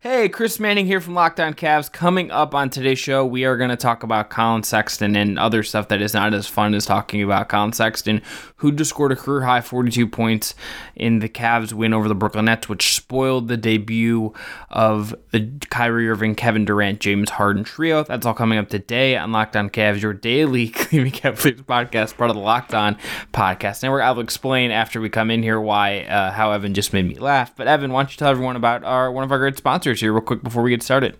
Hey, Chris Manning here from Lockdown Cavs. Coming up on today's show, we are going to talk about Colin Sexton and other stuff that is not as fun as talking about Colin Sexton, who just scored a career-high 42 points in the Cavs win over the Brooklyn Nets, which spoiled the debut of the Kyrie Irving, Kevin Durant, James Harden trio. That's all coming up today on Lockdown Cavs, your daily Cleveland Cavaliers podcast, part of the Locked On Podcast Network. I'll explain after we come in here why how Evan just made me laugh. But Evan, why don't you tell everyone about one of our great sponsors here real quick before we get started.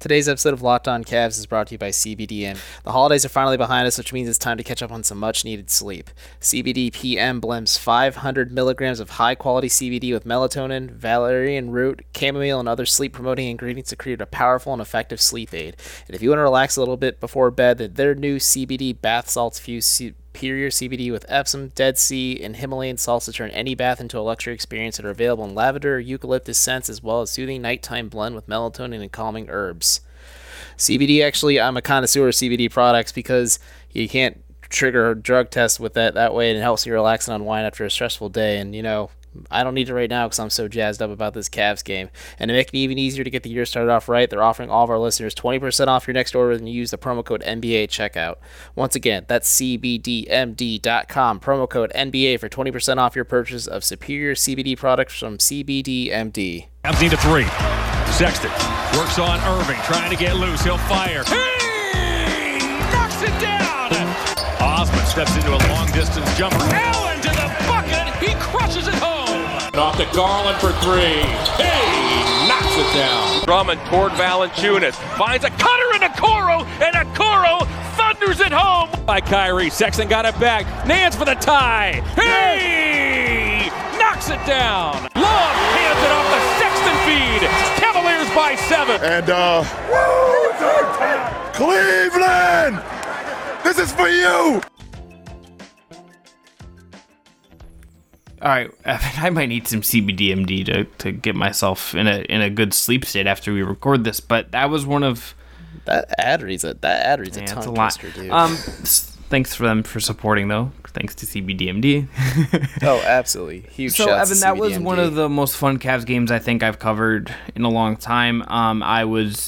Today's episode of Locked On Cavs is brought to you by CBDMD. The holidays are finally behind us, which means it's time to catch up on some much-needed sleep. CBD PM blends 500 milligrams of high-quality CBD with melatonin, valerian root, chamomile, and other sleep-promoting ingredients to create a powerful and effective sleep aid. And if you want to relax a little bit before bed, then their new CBD bath salts fuse superior CBD with Epsom, Dead Sea, and Himalayan salts to turn any bath into a luxury experience, that are available in lavender, eucalyptus scents, as well as soothing nighttime blend with melatonin and calming herbs. CBD, actually, I'm a connoisseur of CBD products because you can't trigger a drug test with that way, and it helps you relax and unwind after a stressful day. And, you know, I don't need it right now because I'm so jazzed up about this Cavs game. And to make it even easier to get the year started off right, they're offering all of our listeners 20% off your next order when you use the promo code NBA checkout. Once again, that's CBDMD.com, promo code NBA for 20% off your purchase of superior CBD products from CBDMD. Cavs need a three. Sexton works on Irving, trying to get loose. He'll fire. He knocks it down. Osman steps into a long-distance jumper. Allen to the bucket. He crushes it home. Off to Garland for three. Hey, knocks it down. Drummond toward Valanciunas. Finds a cutter in Okoro, and Okoro thunders it home. By Kyrie, Sexton got it back. Nance for the tie. Hey, knocks it down. Love hands it off to Sexton feed. Cavaliers by 7. And Cleveland, this is for you. All right, I might need some CBDMD to get myself in a good sleep state after we record this. But that was one of that ad reads a tongue twister, dude. Thanks for them for supporting, though. Thanks to CBDMD. Oh, absolutely. Huge shout out to CBDMD. So, Evan, that was one of the most fun Cavs games I think I've covered in a long time. I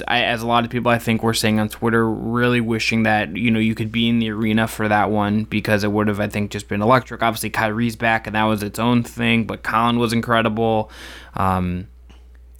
as a lot of people I think were saying on Twitter, really wishing that, you know, you could be in the arena for that one because it would have, I think, just been electric. Obviously, Kyrie's back, and that was its own thing, but Colin was incredible.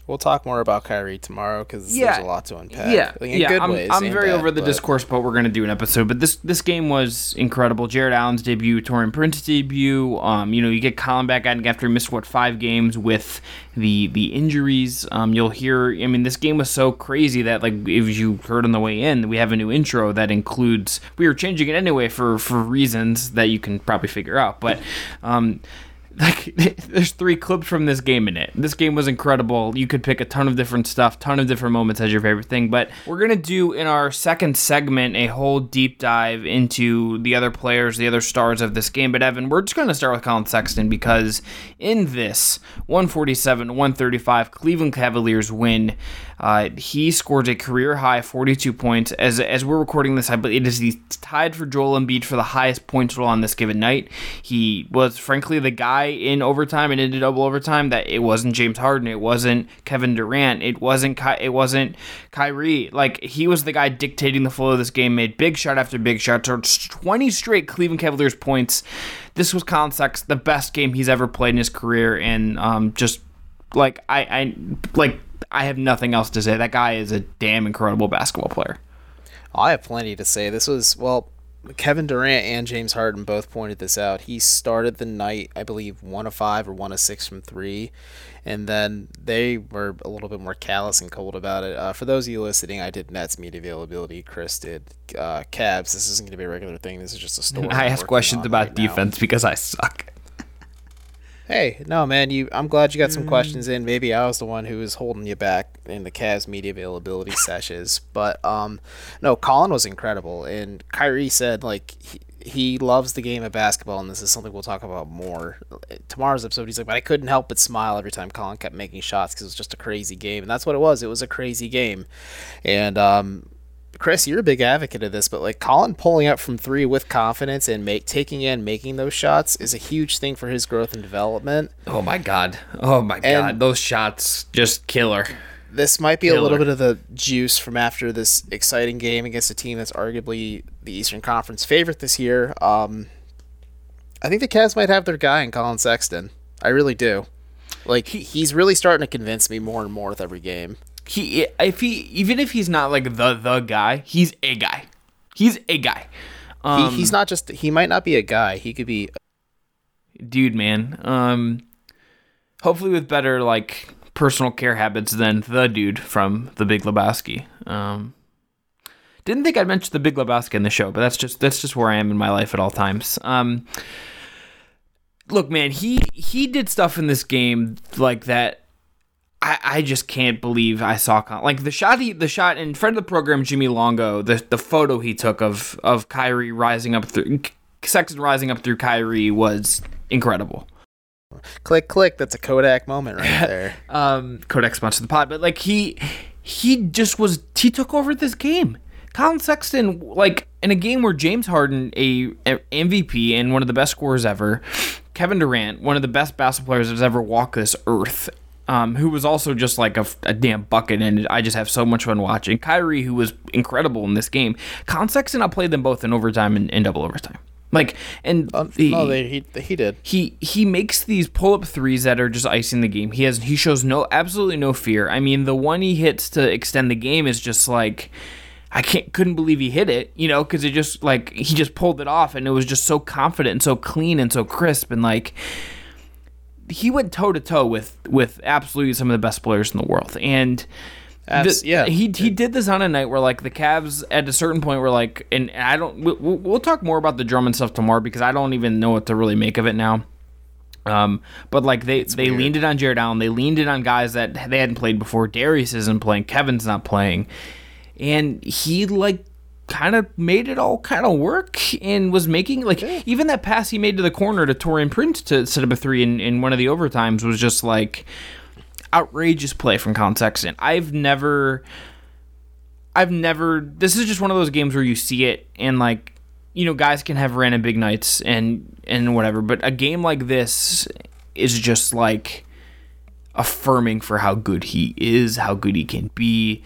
We'll talk more about Kyrie tomorrow because there's a lot to unpack. I'm very over the discourse, but we're going to do an episode. But this game was incredible. Jared Allen's debut, Torrin Prince's debut. You know, you get Colin back after he missed, 5 games with the injuries. You'll hear, I mean, this game was so crazy that, like, if you heard on the way in, we have a new intro that includes, we were changing it anyway for reasons that you can probably figure out. But, there's 3 clips from this game in it. This game was incredible. You could pick a ton of different stuff, ton of different moments as your favorite thing. But we're going to do, in our second segment, a whole deep dive into the other players, the other stars of this game. But, Evan, we're just going to start with Colin Sexton because in this 147-135 Cleveland Cavaliers win, he scores a career-high 42 points. As we're recording this, I believe he's tied for Joel Embiid for the highest points total on this given night. He was, frankly, the guy in overtime and into double overtime that it wasn't James Harden, it wasn't Kevin Durant, it wasn't Kyrie. Like, he was the guy dictating the flow of this game, made big shot after big shot, towards 20 straight Cleveland Cavaliers points. This was Colin Sexton, the best game he's ever played in his career, and I have nothing else to say. That guy is a damn incredible basketball player. I have plenty to say. This was, well, Kevin Durant and James Harden both pointed this out. He started the night, I believe, 1 of 5 or 1 of 6 from 3, and then they were a little bit more callous and cold about it. For those of you listening, I did Nets media availability. Chris did Cavs. This isn't going to be a regular thing. This is just a story. I ask questions about defense because I suck. Hey, no, man, I'm glad you got some questions in. Maybe I was the one who was holding you back in the Cavs media availability sessions. But, no, Colin was incredible. And Kyrie said, like, he loves the game of basketball, and this is something we'll talk about more. Tomorrow's episode, he's like, but I couldn't help but smile every time Colin kept making shots because it was just a crazy game. And that's what it was. It was a crazy game. And, Chris, you're a big advocate of this, but like Colin pulling up from 3 with confidence and making those shots is a huge thing for his growth and development. Oh my God. Those shots, just killer. This might be a little bit of the juice from after this exciting game against a team that's arguably the Eastern Conference favorite this year. I think the Cavs might have their guy in Colin Sexton. I really do. Like, he's really starting to convince me more and more with every game. Even if he's not like the guy, he's a guy. He's a guy. He's not just. He might not be a guy. He could be. Dude, man. Hopefully with better like personal care habits than the dude from The Big Lebowski. Didn't think I'd mention The Big Lebowski in the show, but that's just where I am in my life at all times. Look, man, he did stuff in this game like that. I just can't believe I saw like the shot in front of the program, Jimmy Longo, the photo he took of Kyrie Sexton rising up through Kyrie was incredible. Click, click. That's a Kodak moment right there. Kodak sponsored the pod, but like he took over this game. Colin Sexton, like in a game where James Harden, a MVP and one of the best scorers ever, Kevin Durant, one of the best basketball players that's ever walked this earth, who was also just like a damn bucket, and I just have so much fun watching. Kyrie, who was incredible in this game. Colin Sexton outplayed them both in overtime and double overtime. Like, and he did. He makes these pull-up threes that are just icing the game. He shows absolutely no fear. I mean, the one he hits to extend the game is just like, couldn't believe he hit it, you know, because it just like he just pulled it off, and it was just so confident and so clean and so crisp, and like he went toe to toe with absolutely some of the best players in the world, and. He did this on a night where like the Cavs at a certain point were like, and I don't. We'll talk more about the Drummond stuff tomorrow because I don't even know what to really make of it now. But like they leaned it on Jared Allen, they leaned it on guys that they hadn't played before. Darius isn't playing, Kevin's not playing, and he like kind of made it all kind of work and was making like even that pass he made to the corner to Torrin Prince to set up a three in one of the overtimes was just like. Outrageous play from Colin Sexton. I've never. This is just one of those games where you see it, and like, you know, guys can have random big nights and whatever. But a game like this is just like affirming for how good he is, how good he can be.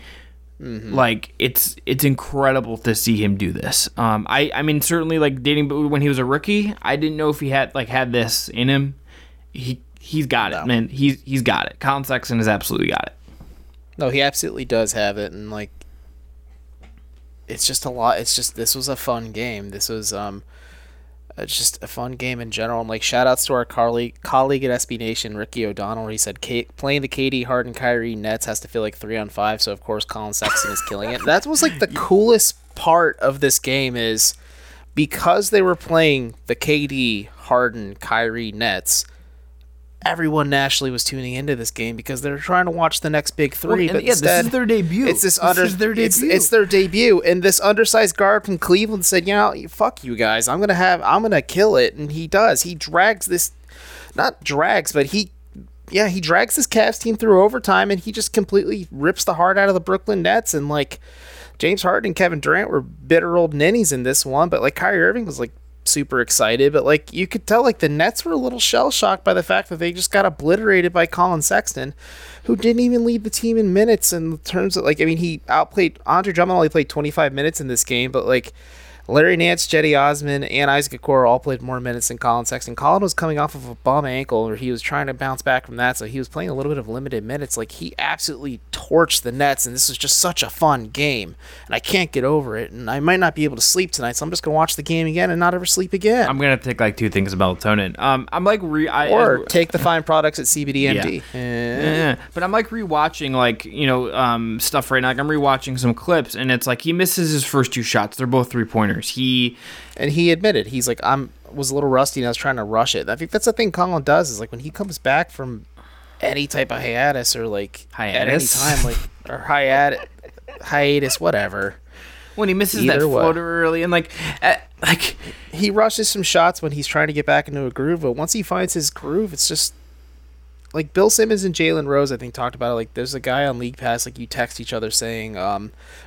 Mm-hmm. Like it's incredible to see him do this. I mean, certainly like when he was a rookie, I didn't know if he had this in him. He's got it, man. He's got it. Colin Sexton has absolutely got it. No, he absolutely does have it, and like, it's just a lot. It's just this was a fun game. This was just a fun game in general. And like, shout outs to our colleague at SB Nation, Ricky O'Donnell. He said playing the KD, Harden, Kyrie Nets has to feel like 3-on-5. So of course, Colin Sexton is killing it. That was like the coolest part of this game is because they were playing the KD, Harden, Kyrie Nets. Everyone nationally was tuning into this game because they're trying to watch the next big three. Well, but instead, this is their debut. It's their debut, and this undersized guard from Cleveland said, "You know, fuck you guys. I'm gonna kill it." And he does. He drags this, not drags, but he drags this Cavs team through overtime, and he just completely rips the heart out of the Brooklyn Nets. And like James Harden and Kevin Durant were bitter old ninnies in this one, but like Kyrie Irving was like. Super excited, but like you could tell like the Nets were a little shell-shocked by the fact that they just got obliterated by Colin Sexton, who didn't even lead the team in minutes in terms of like, I mean, he outplayed Andre Drummond, only played 25 minutes in this game, but like Larry Nance, Cedi Osman, and Isaac Okoro all played more minutes than Colin Sexton. Colin was coming off of a bum ankle, or he was trying to bounce back from that, so he was playing a little bit of limited minutes. Like, he absolutely torched the Nets, and this was just such a fun game, and I can't get over it, and I might not be able to sleep tonight, so I'm just going to watch the game again and not ever sleep again. I'm going to take, like, 2 things of melatonin. Take the fine products at CBDMD. Yeah. But I'm, like, rewatching, like, you know, stuff right now. Like, I'm rewatching some clips, and it's like he misses his first 2 shots. They're both 3-pointers. He admitted, he's like, I was a little rusty and I was trying to rush it. And I think that's the thing Colin does is like when he comes back from any type of hiatus or like hiatus at any time, like or hiatus, whatever. When he misses that floater early and like he rushes some shots when he's trying to get back into a groove, but once he finds his groove, it's just like Bill Simmons and Jalen Rose, I think, talked about it. Like, there's a guy on League Pass, like, you text each other saying,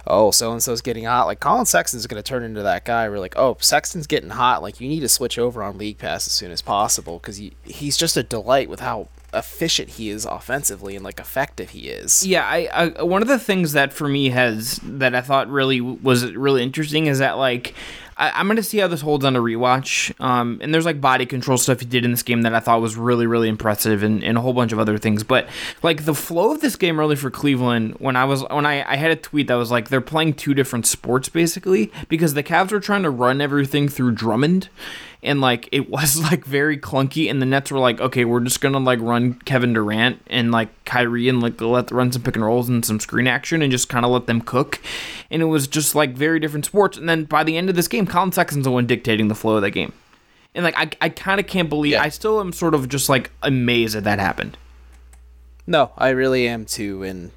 oh, so-and-so's getting hot. Like, Colin Sexton's going to turn into that guy. We're like, oh, Sexton's getting hot. Like, you need to switch over on League Pass as soon as possible because he's just a delight with how efficient he is offensively and like effective he is. Yeah, I one of the things that for me has that I thought really was really interesting is that like I'm going to see how this holds on a rewatch. And there's like body control stuff he did in this game that I thought was really, really impressive and a whole bunch of other things. But like the flow of this game really for Cleveland, when I had a tweet that was like, they're playing two different sports basically, because the Cavs were trying to run everything through Drummond. And like, it was like very clunky, and the Nets were like, okay, we're just going to like run Kevin Durant and like Kyrie and like let them run some pick and rolls and some screen action and just kind of let them cook. And it was just like very different sports. And then by the end of this game, Colin Sexton's the one dictating the flow of that game. And like, I kind of can't believe, yeah. I still am sort of just like amazed that happened. No, I really am too. And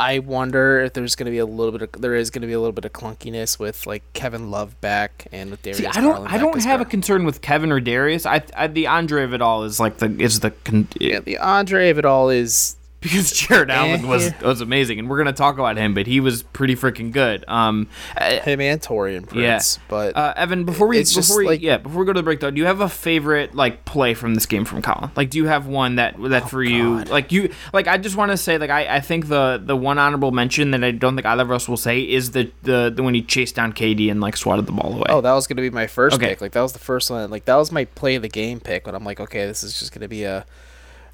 I wonder if there is going to be a little bit of clunkiness with like Kevin Love back and with Darius. See, I don't have a concern with Kevin or Darius. The Andre of it all is like the Andre of it all is because Jared Allen was amazing, and we're gonna talk about him, but he was pretty freaking good. Him and Torrin Prince. Yeah. But Evan, before we go to the breakdown, do you have a favorite like play from this game from Colin? Like, do you have one I just want to say like I think the one honorable mention that I don't think either of us will say is the when he chased down KD and like swatted the ball away. Oh, that was gonna be my first pick. Like that was the first one. Like that was my play of the game pick. But I'm like, okay, this is just gonna be a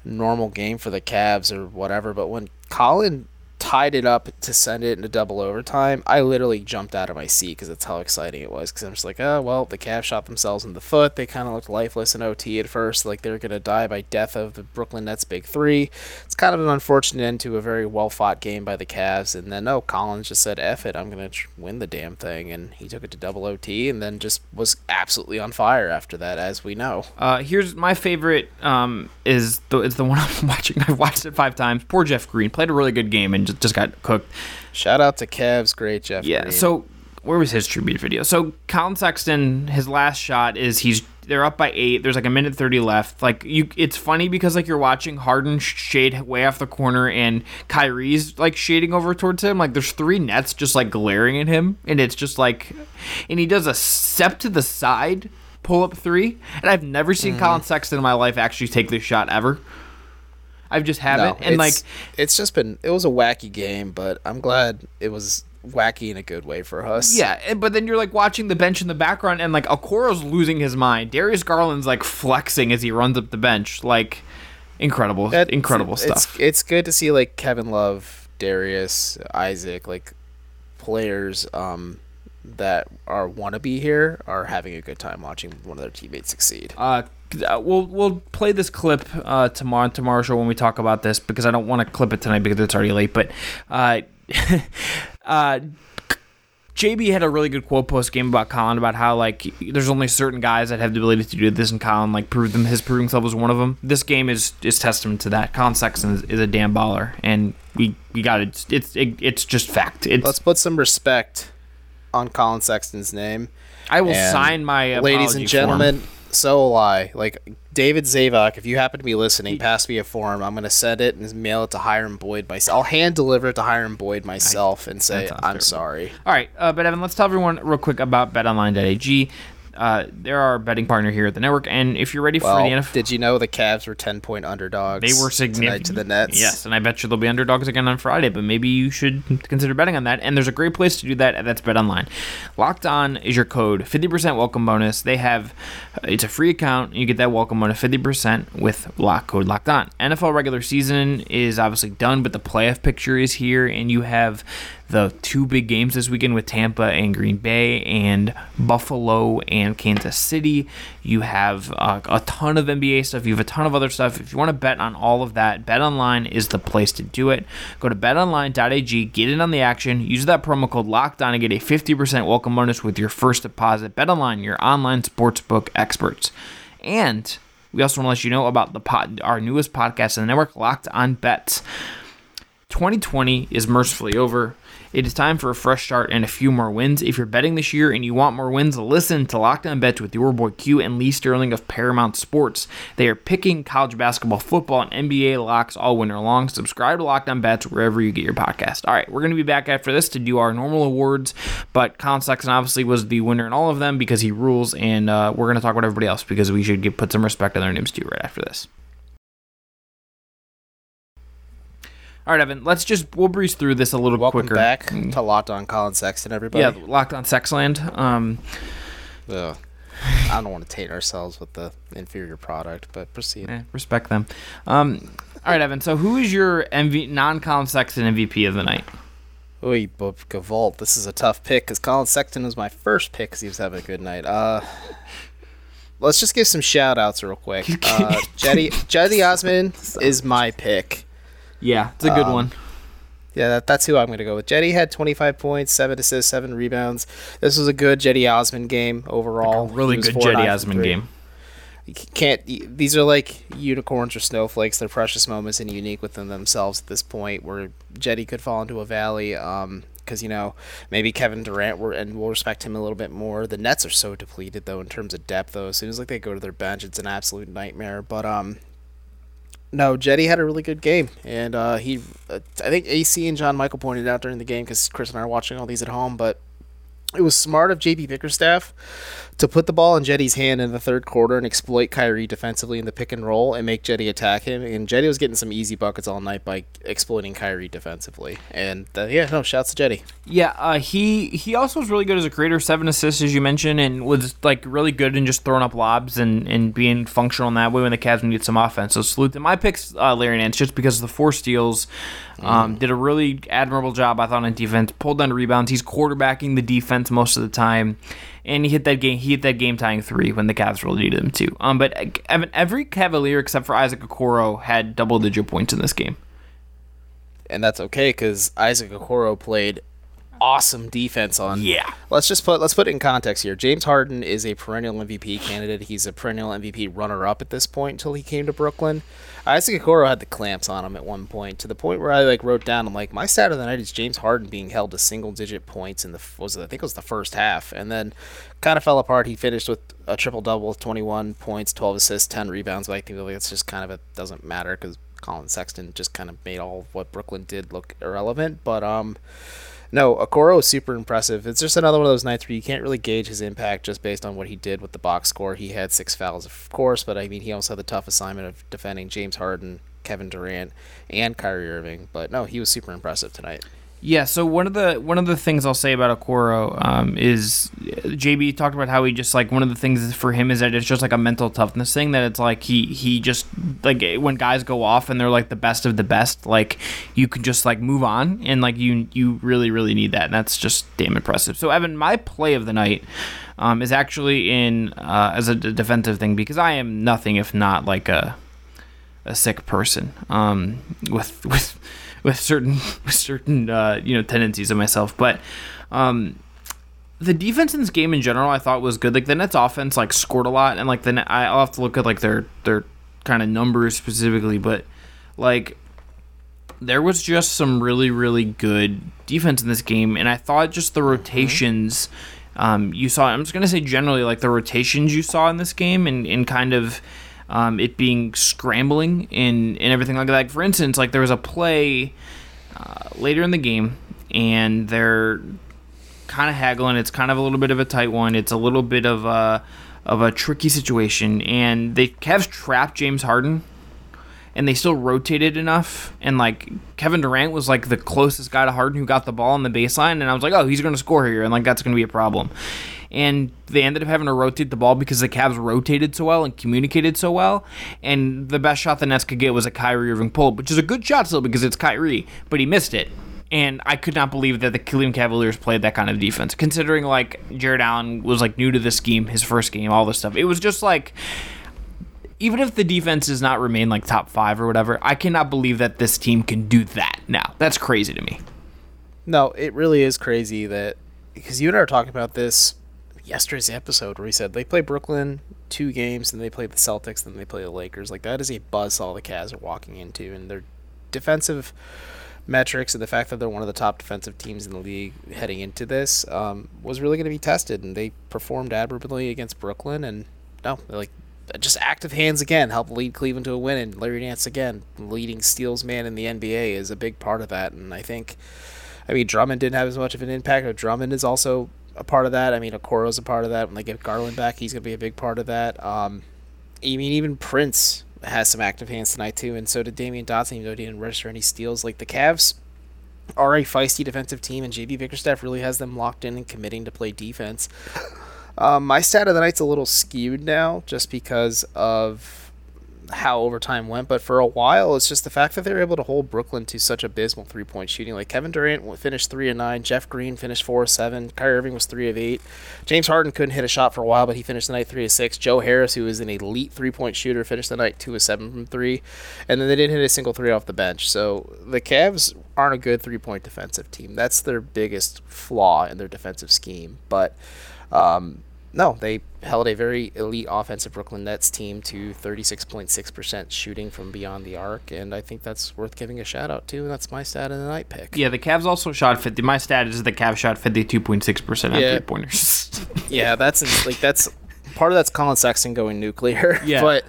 normal game for the Cavs or whatever, but when Colin tied it up to send it into double overtime, I literally jumped out of my seat because that's how exciting it was, because I'm just like, oh, well, the Cavs shot themselves in the foot. They kind of looked lifeless in OT at first, like they're going to die by death of the Brooklyn Nets big three. It's kind of an unfortunate end to a very well-fought game by the Cavs, and then, Colin just said, F it, I'm going to win the damn thing, and he took it to double OT and then just was absolutely on fire after that, as we know. Here's my favorite, is the one I'm watching. I've watched it 5 times. Poor Jeff Green. Played a really good game and just got cooked. Shout out to Cavs great Jeff Green. So where was his tribute video? So Colin Sexton, his last shot is they're up by 8. There's like a minute 30 left. Like it's funny because like you're watching Harden shade way off the corner and Kyrie's like shading over towards him. Like there's 3 Nets just like glaring at him, and it's just like, and he does a step to the side pull up 3, and I've never seen Colin Sexton in my life actually take this shot ever. I've just haven't, and like it's just been. It was a wacky game, but I'm glad it was wacky in a good way for us. Yeah, but then you're like watching the bench in the background, and like Okoro's losing his mind. Darius Garland's like flexing as he runs up the bench, like incredible stuff. It's good to see like Kevin Love, Darius, Isaac, like players that are wannabe here are having a good time watching one of their teammates succeed. We'll play this clip tomorrow show when we talk about this, because I don't want to clip it tonight because it's already late. But JB had a really good quote post game about Colin, about how like there's only certain guys that have the ability to do this, and Colin like proved himself was one of them. This game is testament to that. Colin Sexton is a damn baller, and we got it. It's just fact. Let's put some respect on Colin Sexton's name. I will sign my apology, ladies and gentlemen. Form. So will I. Like, David Zavok, if you happen to be listening, pass me a form. I'm going to send it and mail it to Hiram Boyd myself. I'll hand deliver it to Hiram Boyd myself and say, I'm sorry. All right, but Evan, let's tell everyone real quick about betonline.ag. They're our betting partner here at the network, and if you're ready for the NFL... Did you know the Cavs were 10-point underdogs? They were significant to the Nets. Yes, and I bet you they'll be underdogs again on Friday, but maybe you should consider betting on that, and there's a great place to do that, and that's BetOnline. Locked On is your code. 50% welcome bonus. They have... It's a free account. You get that welcome bonus 50% with code Locked On. NFL regular season is obviously done, but the playoff picture is here, and you have... the 2 big games this weekend with Tampa and Green Bay and Buffalo and Kansas City. You have a ton of NBA stuff. You have a ton of other stuff. If you want to bet on all of that, BetOnline is the place to do it. Go to betonline.ag, get in on the action, use that promo code LOCKEDON and get a 50% welcome bonus with your first deposit. BetOnline, your online sportsbook experts. And we also want to let you know about our newest podcast in the network, Locked On Bets. 2020 is mercifully over. It is time for a fresh start and a few more wins. If you're betting this year and you want more wins, listen to Locked On Bets with your boy Q and Lee Sterling of Paramount Sports. They are picking college basketball, football, and NBA locks all winter long. Subscribe to Locked On Bets wherever you get your podcast. All right, we're going to be back after this to do our normal awards, but Colin Sexton obviously was the winner in all of them because he rules, and we're going to talk about everybody else because we should put some respect on their names too right after this. All right, Evan, we'll breeze through this a little quicker. Welcome back to Locked On Colin Sexton, everybody. Yeah, Locked On Sexland. I don't want to taint ourselves with the inferior product, but proceed. Yeah, respect them. All right, Evan, so who is your non-Colin Sexton MVP of the night? Oy, Gavolt, this is a tough pick because Colin Sexton was my first pick because he was having a good night. Let's just give some shout-outs real quick. Cedi Osman is my pick. Yeah, it's a good one. Yeah, that's who I'm going to go with. Cedi had 25 points, 7 assists, 7 rebounds. This was a good Cedi Osman game overall. Like a really good Cedi Osman game. These are like unicorns or snowflakes. They're precious moments and unique within themselves at this point where Cedi could fall into a valley. Because, maybe Kevin Durant, and we'll respect him a little bit more. The Nets are so depleted, though, in terms of depth, though. As soon as they go to their bench, it's an absolute nightmare. But, no, Cedi had a really good game, and I think AC and John Michael pointed out during the game because Chris and I are watching all these at home, but it was smart of J.B. Bickerstaff to put the ball in Cedi's hand in the third quarter and exploit Kyrie defensively in the pick and roll and make Cedi attack him, and Cedi was getting some easy buckets all night by exploiting Kyrie defensively, and shouts to Cedi. Yeah, he also was really good as a creator, 7 assists as you mentioned, and was really good in just throwing up lobs and being functional in that way when the Cavs needed some offense, so salute them. My pick's Larry Nance just because of the 4 steals, did a really admirable job, I thought, on defense, pulled down rebounds, he's quarterbacking the defense most of the time, and he hit that game-tying 3 when the Cavs really needed him to. But every Cavalier except for Isaac Okoro had double-digit points in this game. And that's okay because Isaac Okoro played awesome defense on. Yeah. Let's put it in context here. James Harden is a perennial MVP candidate. He's a perennial MVP runner-up at this point until he came to Brooklyn. Isaac Okoro had the clamps on him at one point, to the point where I wrote down, I'm like, my stat of the night is James Harden being held to single-digit points in the first half, and then kind of fell apart. He finished with a triple-double, 21 points, 12 assists, 10 rebounds. But I think that's just kind of it doesn't matter because Colin Sexton just kind of made all of what Brooklyn did look irrelevant. But no, Okoro is super impressive. It's just another one of those nights where you can't really gauge his impact just based on what he did with the box score. He had 6 fouls, of course, but he also had the tough assignment of defending James Harden, Kevin Durant, and Kyrie Irving. But no, he was super impressive tonight. Yeah, so one of the things I'll say about Okoro is JB talked about how he just one of the things for him is that it's just a mental toughness thing, that it's he just when guys go off and they're the best of the best, you can just move on, and you really, really need that, and that's just damn impressive. So Evan, my play of the night is actually in as a defensive thing, because I am nothing if not a sick person with certain tendencies of myself, but the defense in this game in general I thought was good. The Nets offense scored a lot, and I'll have to look at their kind of numbers specifically, but there was just some really, really good defense in this game, and I thought just the rotations you saw. I'm just gonna say generally the rotations you saw in this game and kind of. It being scrambling and everything like that. For instance, there was a play later in the game, and they're kind of haggling. It's kind of a little bit of a tight one. It's a little bit of a tricky situation, and the Cavs trapped James Harden, and they still rotated enough. And Kevin Durant was the closest guy to Harden who got the ball on the baseline, and I was oh, he's going to score here, and that's going to be a problem. And they ended up having to rotate the ball because the Cavs rotated so well and communicated so well. And the best shot the Nets could get was a Kyrie Irving pull, which is a good shot still because it's Kyrie, but he missed it. And I could not believe that the Cleveland Cavaliers played that kind of defense, considering Jared Allen was new to the scheme, his first game, all this stuff. It was just even if the defense does not remain top 5 or whatever, I cannot believe that this team can do that now. That's crazy to me. No, it really is crazy that, because you and I were talking about this yesterday's episode where he said they play Brooklyn 2 games, then they play the Celtics, then they play the Lakers. That is a buzzsaw the Cavs are walking into, and their defensive metrics and the fact that they're one of the top defensive teams in the league heading into this was really going to be tested, and they performed admirably against Brooklyn. And no, like, just active hands again helped lead Cleveland to a win, and Larry Nance again, leading steals man in the NBA, is a big part of that. And I think, I mean, Drummond didn't have as much of an impact, but Drummond is also a part of that. I mean, Okoro's a part of that. When they get Garland back, he's going to be a big part of that. I mean, even Prince has some active hands tonight too, and so did Damyean Dotson, even though he didn't register any steals. Like, the Cavs are a feisty defensive team, and J.B. Bickerstaff really has them locked in and committing to play defense. My stat of the night's a little skewed now just because of how overtime went, but for a while it's just the fact that they were able to hold Brooklyn to such abysmal three-point shooting. Like, Kevin Durant finished 3-9, Jeff Green finished 4-7, Kyrie Irving was 3-8, James Harden couldn't hit a shot for a while, but he finished the night 3-6, Joe Harris, who is an elite three-point shooter, finished the night 2-7 from three, and then they didn't hit a single three off the bench. So the Cavs aren't a good three-point defensive team. That's their biggest flaw in their defensive scheme, but no, they held a very elite offensive Brooklyn Nets team to 36.6% shooting from beyond the arc, and I think that's worth giving a shout-out to, and that's my stat of the night pick. Yeah, the Cavs also shot 50. My stat is the Cavs shot 52.6% on three-pointers. Yeah, that's like, that's part of that's Colin Sexton going nuclear, yeah. But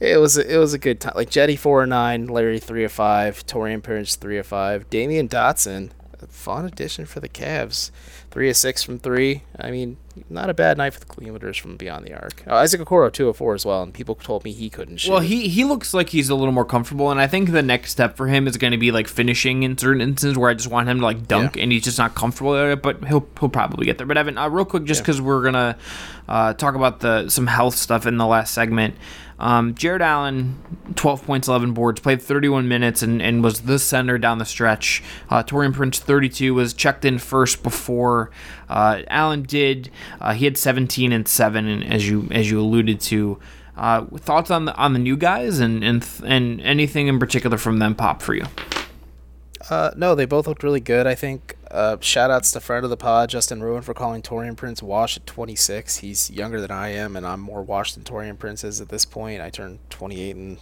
it was a good time. Like, Jetty 4-9, Larry 3-5, Torrin Prince 3-5, Damyean Dotson, a fun addition for the Cavs, 3-6 from three. I mean, not a bad night for the Clevelanders from beyond the arc. Isaac Okoro 2-4 as well, and people told me he couldn't shoot. Well, he looks like he's a little more comfortable, and I think the next step for him is going to be like finishing in certain instances where I just want him to like dunk, and he's just not comfortable there. But he'll probably get there. But Evan, real quick, just because we're gonna talk about some health stuff in the last segment. Jared Allen, 12 points, 11 boards, played 31 minutes and was the center down the stretch. Torrin Prince, 32, was checked in first before Allen did. He had 17 and 7, and as you alluded to. Thoughts on the new guys and anything in particular from them pop for you? No, they both looked really good, I think. Shout-outs to friend of the pod, Justin Ruin, for calling Torrin Prince washed at 26. He's younger than I am, and I'm more washed than Torrin Prince is at this point. I turned 28 in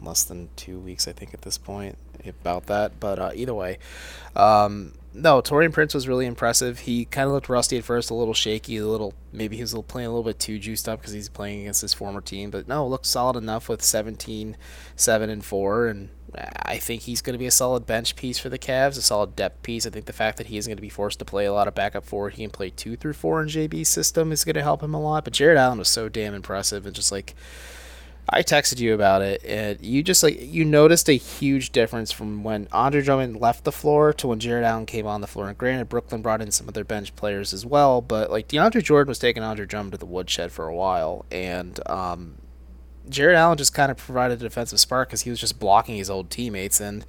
less than 2 weeks, I think, at this point, about that. But either way, no, Torrin Prince was really impressive. He kind of looked rusty at first, a little shaky, maybe he was playing a little bit too juiced up because he's playing against his former team. But no, looked solid enough with 17, 7, and 4, and I think he's going to be a solid bench piece for the Cavs, a solid depth piece. I think the fact that he isn't going to be forced to play a lot of backup forward, he can play 2 through 4 in JB's system, is going to help him a lot. But Jared Allen was so damn impressive, and just like, I texted you about it, and you just like, you noticed a huge difference from when Andre Drummond left the floor to when Jared Allen came on the floor. And granted, Brooklyn brought in some of their bench players as well, but like, DeAndre Jordan was taking Andre Drummond to the woodshed for a while, and Jared Allen just kind of provided a defensive spark because he was just blocking his old teammates, and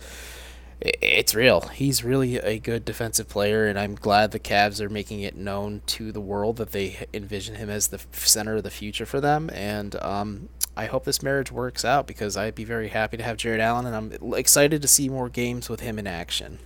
it's real. He's really a good defensive player, and I'm glad the Cavs are making it known to the world that they envision him as the center of the future for them, and I hope this marriage works out because I'd be very happy to have Jared Allen, and I'm excited to see more games with him in action.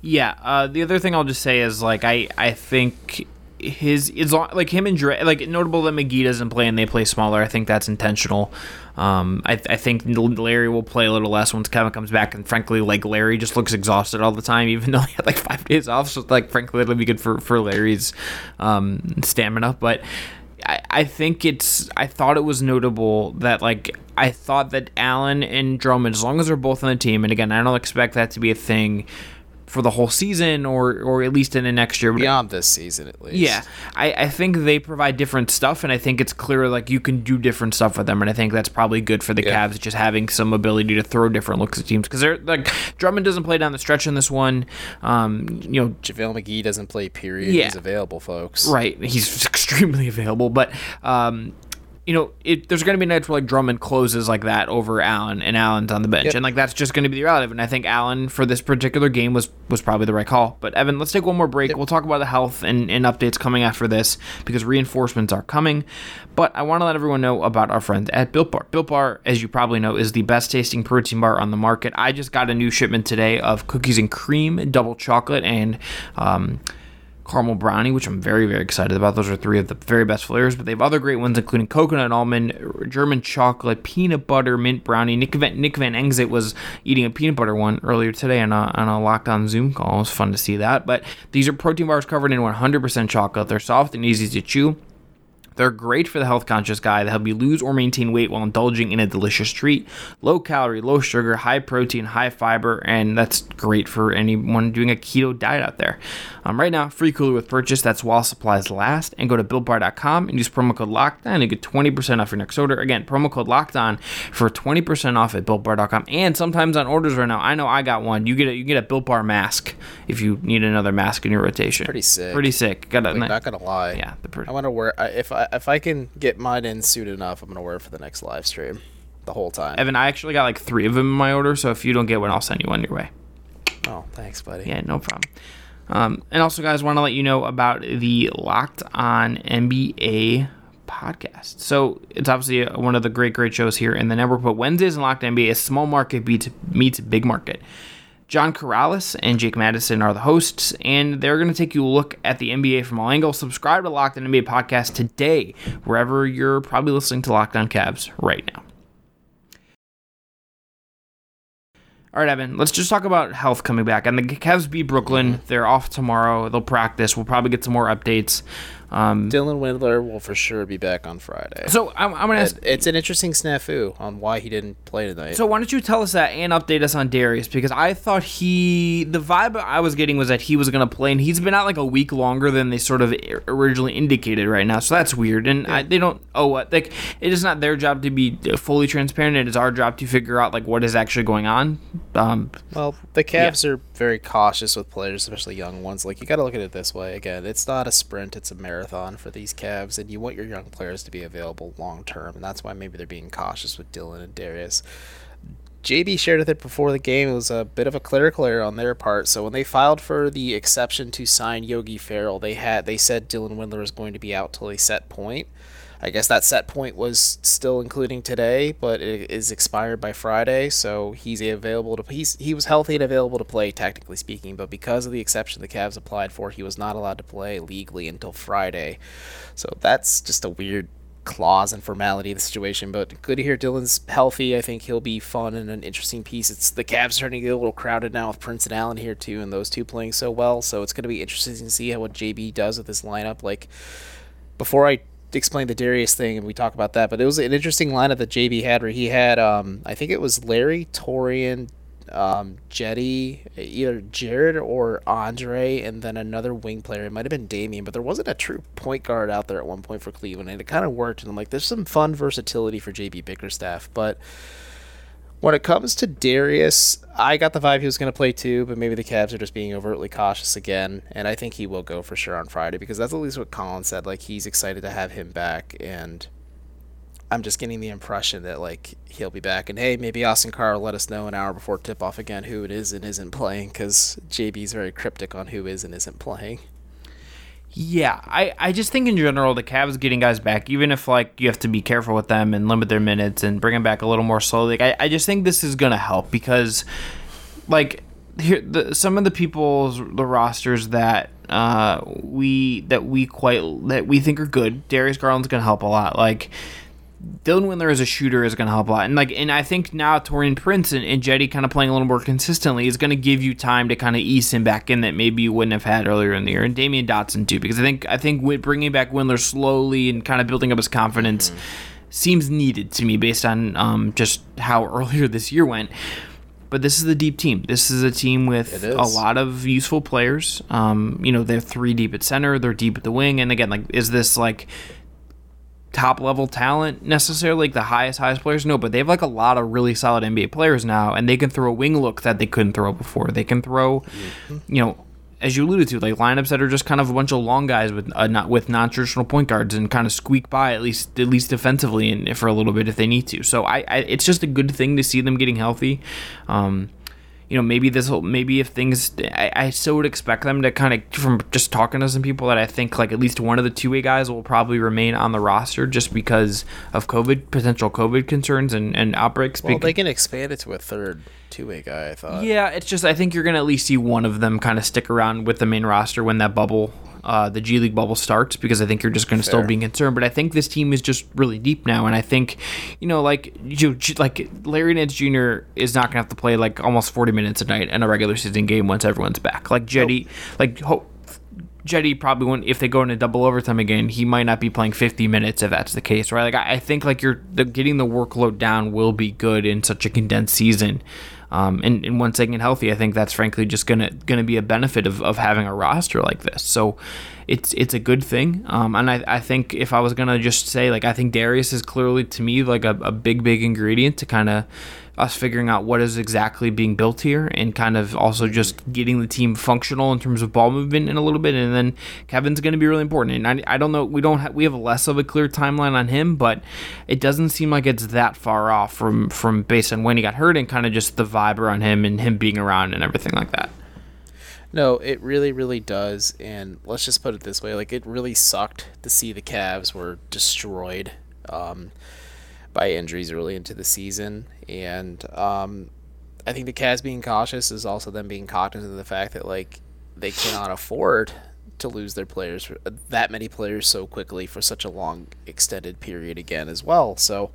Yeah, the other thing I'll just say is, like, I think him and Dre, like, notable that McGee doesn't play and they play smaller. I think that's intentional. I think Larry will play a little less once Kevin comes back, and frankly, like, Larry just looks exhausted all the time, even though he had like 5 days off. So like, frankly, it'll be good for Larry's stamina. But I thought it was notable that, like, I thought that Allen and Drummond, as long as they're both on the team, and again, I don't expect that to be a thing for the whole season, or at least in the next year. Beyond this season, at least. Yeah. I think they provide different stuff, and I think it's clear, like, you can do different stuff with them, and I think that's probably good for the Cavs, just having some ability to throw different looks at teams. Because they're, like, Drummond doesn't play down the stretch in this one. JaVale McGee doesn't play, period. Yeah. He's available, folks. Right. He's extremely available, but there's going to be nights where, like, Drummond closes like that over Allen, and Allen's on the bench. Yep. And, like, that's just going to be the reality. And I think Allen, for this particular game, was probably the right call. But, Evan, let's take one more break. Yep. We'll talk about the health and updates coming after this because reinforcements are coming. But I want to let everyone know about our friends at Built Bar. Built Bar, as you probably know, is the best-tasting protein bar on the market. I just got a new shipment today of cookies and cream, double chocolate, and caramel brownie, which I'm very, very excited about. Those are three of the very best flavors, but they have other great ones, including coconut almond, German chocolate, peanut butter, mint brownie. Nick Van Exit was eating a peanut butter one earlier today on a Locked On Zoom call. It was fun to see that. But these are protein bars covered in 100% chocolate. They're soft and easy to chew. They're great for the health-conscious guy that help you lose or maintain weight while indulging in a delicious treat. Low calorie, low sugar, high protein, high fiber, and that's great for anyone doing a keto diet out there. Right now, free cooler with purchase. That's while supplies last. And go to BuiltBar.com and use promo code LOCKEDON and get 20% off your next order. Again, promo code LOCKEDON for 20% off at BuiltBar.com. And sometimes on orders right now, I know I got one. You get a Built Bar mask if you need another mask in your rotation. Pretty sick. Not gonna lie. Yeah. I want to wear if I can get mine in soon enough, I'm going to wear it for the next live stream the whole time. Evan, I actually got like three of them in my order, so if you don't get one, I'll send you one your way. Oh, thanks, buddy. Yeah, no problem. And also, guys, want to let you know about the Locked On NBA podcast. So it's obviously one of the great, great shows here in the network, but Wednesdays in Locked NBA is small market meets big market. John Corrales and Jake Madison are the hosts, and they're going to take you a look at the NBA from all angles. Subscribe to Locked On NBA Podcast today, wherever you're probably listening to Locked On Cavs right now. All right, Evan, let's just talk about health coming back. And the Cavs beat Brooklyn. They're off tomorrow. They'll practice. We'll probably get some more updates. Dylan Windler will for sure be back on Friday. So I'm going to ask... It's an interesting snafu on why he didn't play tonight. So why don't you tell us that and update us on Darius? Because I thought the vibe I was getting was that he was going to play, and he's been out like a week longer than they sort of originally indicated right now. So that's weird. And yeah. They don't... Oh, what? Like, it is not their job to be fully transparent. It is our job to figure out like what is actually going on. Well, the Cavs are very cautious with players, especially young ones. Like, you got to look at it this way. Again, it's not a sprint, it's a marathon for these Cavs, and you want your young players to be available long term, and that's why maybe they're being cautious with Dylan and Darius. JB shared with it before the game. It was a bit of a clerical error on their part. So when they filed for the exception to sign Yogi Ferrell, they said Dylan Windler was going to be out till a set point. I guess that set point was still including today, but it is expired by Friday, so he was healthy and available to play, technically speaking, but because of the exception the Cavs applied for, he was not allowed to play legally until Friday. So that's just a weird clause and formality of the situation, but good to hear Dylan's healthy. I think he'll be fun and an interesting piece. It's the Cavs starting to get a little crowded now with Prince and Allen here too, and those two playing so well, so it's going to be interesting to see what JB does with this lineup. Like, before I explain the Darius thing, and we talk about that, but it was an interesting lineup that JB had where he had I think it was Larry, Torrin, Jetty, either Jared or Andre, and then another wing player. It might have been Damyean, but there wasn't a true point guard out there at one point for Cleveland, and it kind of worked. And I'm like, there's some fun versatility for J.B. Bickerstaff. But when it comes to Darius, I got the vibe he was going to play too, but maybe the Cavs are just being overtly cautious again, and I think he will go for sure on Friday, because that's at least what Colin said. Like, he's excited to have him back, and I'm just getting the impression that, like, he'll be back. And, hey, maybe Austin Carr will let us know an hour before tip-off again who it is and isn't playing, because JB's very cryptic on who is and isn't playing. Yeah, I just think in general the Cavs getting guys back, even if like you have to be careful with them and limit their minutes and bring them back a little more slowly, like, I just think this is going to help, because like some of the people's the rosters that we think are good, Darius Garland's going to help a lot. Like, Dylan Windler as a shooter is going to help a lot. And I think now Torrin Prince and Jetty kind of playing a little more consistently is going to give you time to kind of ease him back in that maybe you wouldn't have had earlier in the year. And Damyean Dotson too, because I think with bringing back Windler slowly and kind of building up his confidence seems needed to me based on just how earlier this year went. But this is the deep team. This is a team with a lot of useful players. They're three deep at center. They're deep at the wing. And again, like, is this like top level talent necessarily, like the highest players? No, but they have like a lot of really solid NBA players now, and they can throw a wing look that they couldn't throw before. They can throw, as you alluded to, like lineups that are just kind of a bunch of long guys with non-traditional point guards and kind of squeak by at least defensively and for a little bit if they need to. So I it's just a good thing to see them getting healthy. I still would expect them to kind of, from just talking to some people, that I think like at least one of the two-way guys will probably remain on the roster just because of COVID, potential COVID concerns and outbreaks. Well, they can expand it to a third two-way guy, I thought. Yeah, it's just I think you're going to at least see one of them kind of stick around with the main roster when that bubble the G League bubble starts, because I think you're just going to still be concerned. But I think this team is just really deep now, and I think, you know, like Larry Nance Jr. is not going to have to play like almost 40 minutes a night in a regular season game once everyone's back. Like Jetty, Jetty probably won't, if they go into double overtime again, he might not be playing 50 minutes if that's the case, right? Like I think like getting the workload down will be good in such a condensed season. And once they get healthy, I think that's frankly just gonna be a benefit of having a roster like this. So it's a good thing. And I think if I was gonna just say, like, I think Darius is clearly to me like a big ingredient to kind of us figuring out what is exactly being built here, and kind of also just getting the team functional in terms of ball movement in a little bit. And then Kevin's going to be really important. And I don't know, we have less of a clear timeline on him, but it doesn't seem like it's that far off from based on when he got hurt and kind of just the vibe around him and him being around and everything like that. No, it really, really does. And let's just put it this way. Like, it really sucked to see the Cavs were destroyed, by injuries early into the season. And I think the Cavs being cautious is also them being cognizant of the fact that, like, they cannot afford to lose their players, that many players so quickly for such a long extended period again as well. So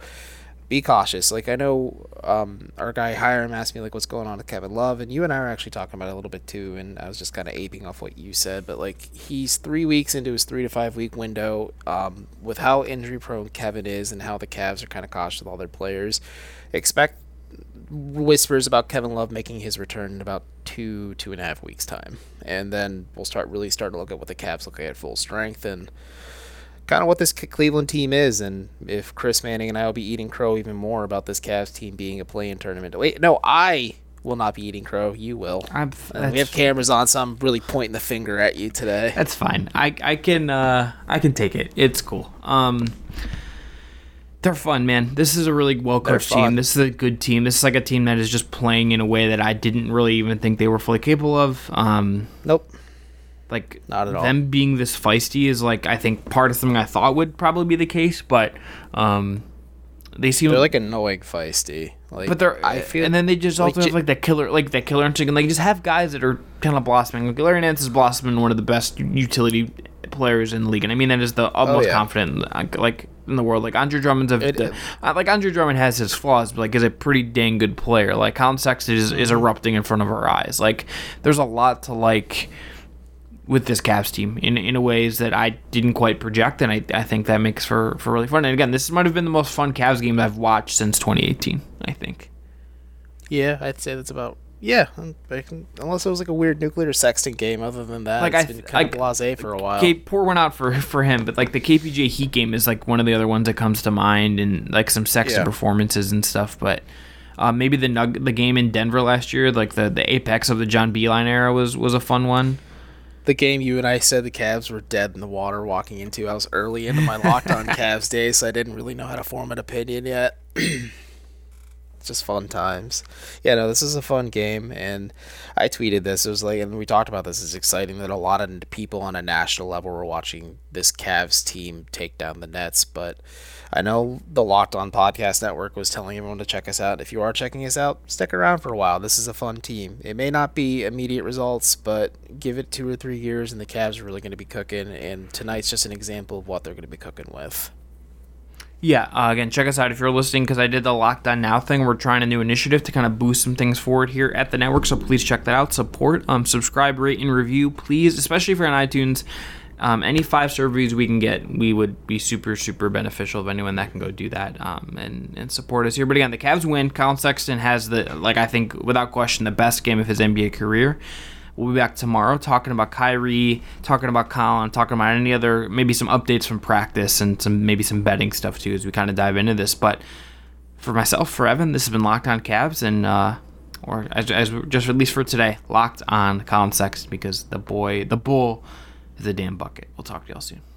be cautious. Like, I know our guy Hiram asked me, like, what's going on with Kevin Love, and you and I were actually talking about it a little bit too, and I was just kind of aping off what you said, but, like, he's 3 weeks into his 3 to 5 week window. With how injury prone Kevin is and how the Cavs are kind of cautious with all their players, expect whispers about Kevin Love making his return in about 2.5 weeks time, and then we'll start to look at what the Cavs look like at full strength and kind of what this Cleveland team is. And if Chris Manning and I will be eating crow even more about this Cavs team being a play-in tournament. Wait, no, I will not be eating crow. You will. We have cameras on, so I'm really pointing the finger at you today. That's fine. I can take it. It's cool. They're fun, man. This is a really well-coached team. This is a good team. This is like a team that is just playing in a way that I didn't really even think they were fully capable of. Nope. Like, not at all. Them being this feisty is, like, I think part of something I thought would probably be the case, but they're like annoying feisty. Like, but they're, I feel, and then they just also have like that killer instinct, and like just have guys that are kind of blossoming. Like, Larry Nance is blossoming, one of the best utility players in the league, and I mean that is the utmost confident like in the world. Like, Andre Drummond has his flaws, but like is a pretty dang good player. Like, Colin Sexton is erupting in front of our eyes. Like, there's a lot to like with this Cavs team in ways that I didn't quite project, and I think that makes for really fun. And again, this might have been the most fun Cavs game I've watched since 2018, I think. Yeah, I'd say that's about... Yeah, unless it was like a weird nuclear Sexton game. Other than that, like, it's been kind of blasé for a while. Poor one out for him, but like the KPJ Heat game is like one of the other ones that comes to mind, and like some Sexton performances and stuff, but... maybe the game in Denver last year, like the apex of the John Beeline era was a fun one. The game you and I said the Cavs were dead in the water walking into. I was early into my Locked On Cavs days, so I didn't really know how to form an opinion yet. It's just fun times. Yeah, no, this is a fun game, and I tweeted this. It was like, and we talked about this. It's exciting that a lot of people on a national level were watching this Cavs team take down the Nets, but I know the Locked On Podcast Network was telling everyone to check us out. If you are checking us out, stick around for a while. This is a fun team. It may not be immediate results, but give it 2 or 3 years, and the Cavs are really going to be cooking, and tonight's just an example of what they're going to be cooking with. Yeah, again, check us out if you're listening, because I did the Locked On Now thing. We're trying a new initiative to kind of boost some things forward here at the network, so please check that out. Support, subscribe, rate, and review, please, especially if you're on iTunes. Any 5-star reviews we can get, we would be super, super beneficial of anyone that can go do that and support us here. But again, the Cavs win. Colin Sexton has I think, without question, the best game of his NBA career. We'll be back tomorrow talking about Kyrie, talking about Colin, talking about any other, maybe some updates from practice and some betting stuff too as we kind of dive into this. But for myself, for Evan, this has been Locked On Cavs, and or as just at least for today, Locked On Colin Sexton, because the bull is a damn bucket. We'll talk to y'all soon.